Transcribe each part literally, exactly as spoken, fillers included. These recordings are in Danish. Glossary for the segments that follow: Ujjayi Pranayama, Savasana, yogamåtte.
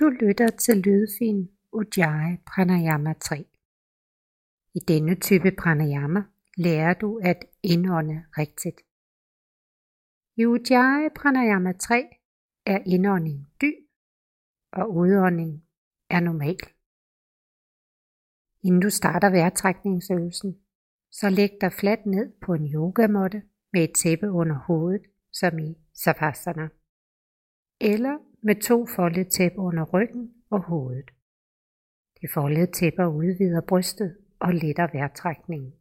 Du lytter til lydfin Ujjayi Pranayama tre. I denne type pranayama lærer du at indånde rigtigt. I Ujjayi Pranayama tre er indånding dyb, og udånding er normal. Inden du starter vejrtrækningsøvelsen, så læg dig fladt ned på en yogamåtte med et tæppe under hovedet, som i Savasana, eller med to foldede tæpper under ryggen og hovedet. De foldede tæpper udvider brystet og letter vejrtrækningen.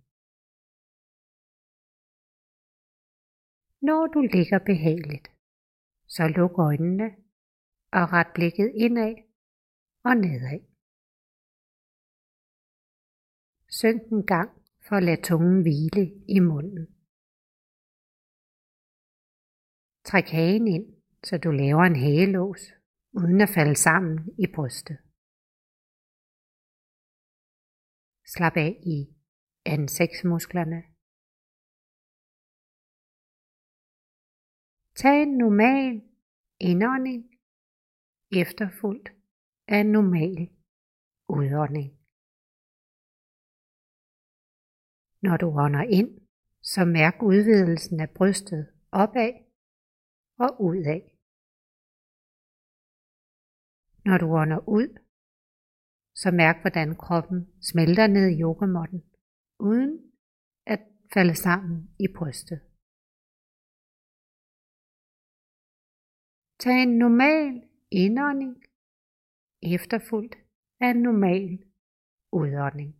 Når du ligger behageligt, så luk øjnene og ret blikket indad og nedad. Synk en gang for at lade tungen hvile i munden. Træk hagen ind, så du laver en hagelås, uden at falde sammen i brystet. Slap af i ansigtsmusklerne. Tag en normal indånding, efterfulgt af en normal udånding. Når du ånder ind, så mærk udvidelsen af brystet opad og udad. Når du ånder ud, så mærk, hvordan kroppen smelter ned i yogamåtten, uden at falde sammen i brystet. Tag en normal indånding, efterfulgt af en normal udånding.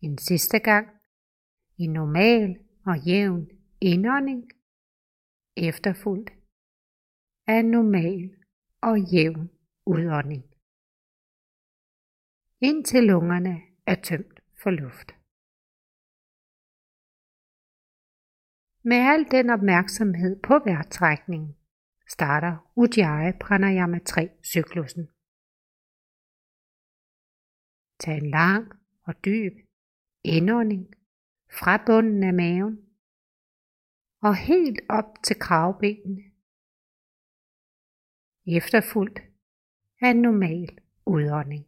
En sidste gang, en normal og jævn indånding, efterfulgt af en normal og jævn udånding, indtil lungerne er tømt for luft. Med al den opmærksomhed på vejrtrækningen starter Ujjayi Pranayama tre-cyklussen. Tag en lang og dyb indånding fra bunden af maven og helt op til kravebenene, efterfulgt af en normal udånding.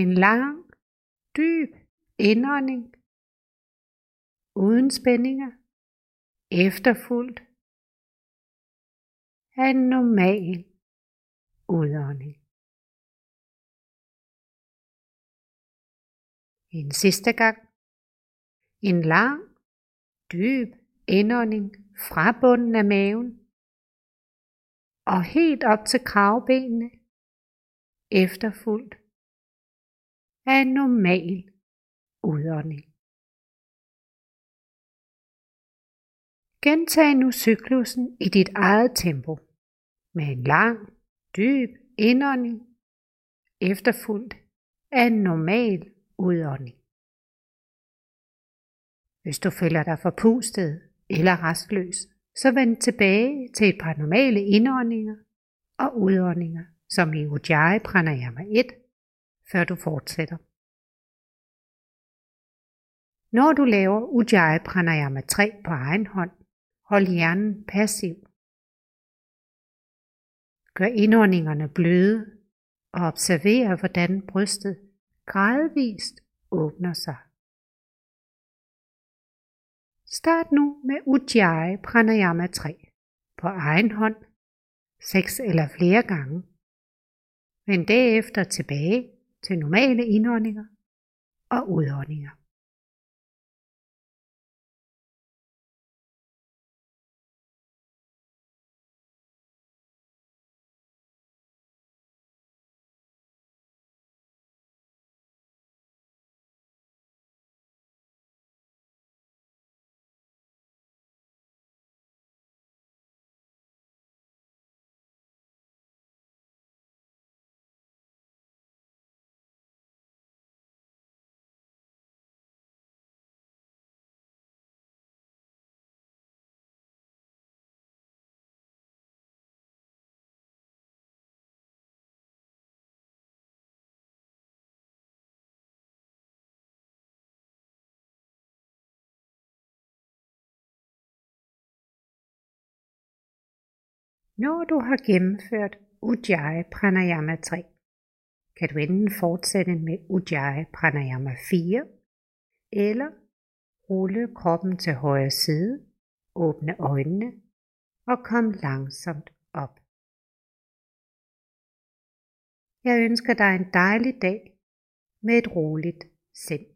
En lang, dyb indånding, uden spændinger, efterfulgt af en normal udånding. En sidste gang, en lang, dyb indånding fra bunden af maven og helt op til kravebenene, efterfulgt af en normal udånding. Gentag nu cyklussen i dit eget tempo med en lang, dyb indånding, efterfulgt af en normal udånding. Hvis du føler dig forpustet eller rastløs, så vend tilbage til et par normale indåndinger og udåndinger, som i Ujjayi Pranayama et, før du fortsætter. Når du laver Ujjayi Pranayama tre på egen hånd, hold hjernen passiv. Gør indåndingerne bløde og observer, hvordan brystet gradvist åbner sig. Start nu med Ujjayi Pranayama tre på egen hånd, seks eller flere gange. Vend derefter tilbage til normale indåndinger og udåndinger. Når du har gennemført Ujjayi Pranayama tre, kan du enten fortsætte med Ujjayi Pranayama fire, eller rulle kroppen til højre side, åbne øjnene og kom langsomt op. Jeg ønsker dig en dejlig dag med et roligt sind.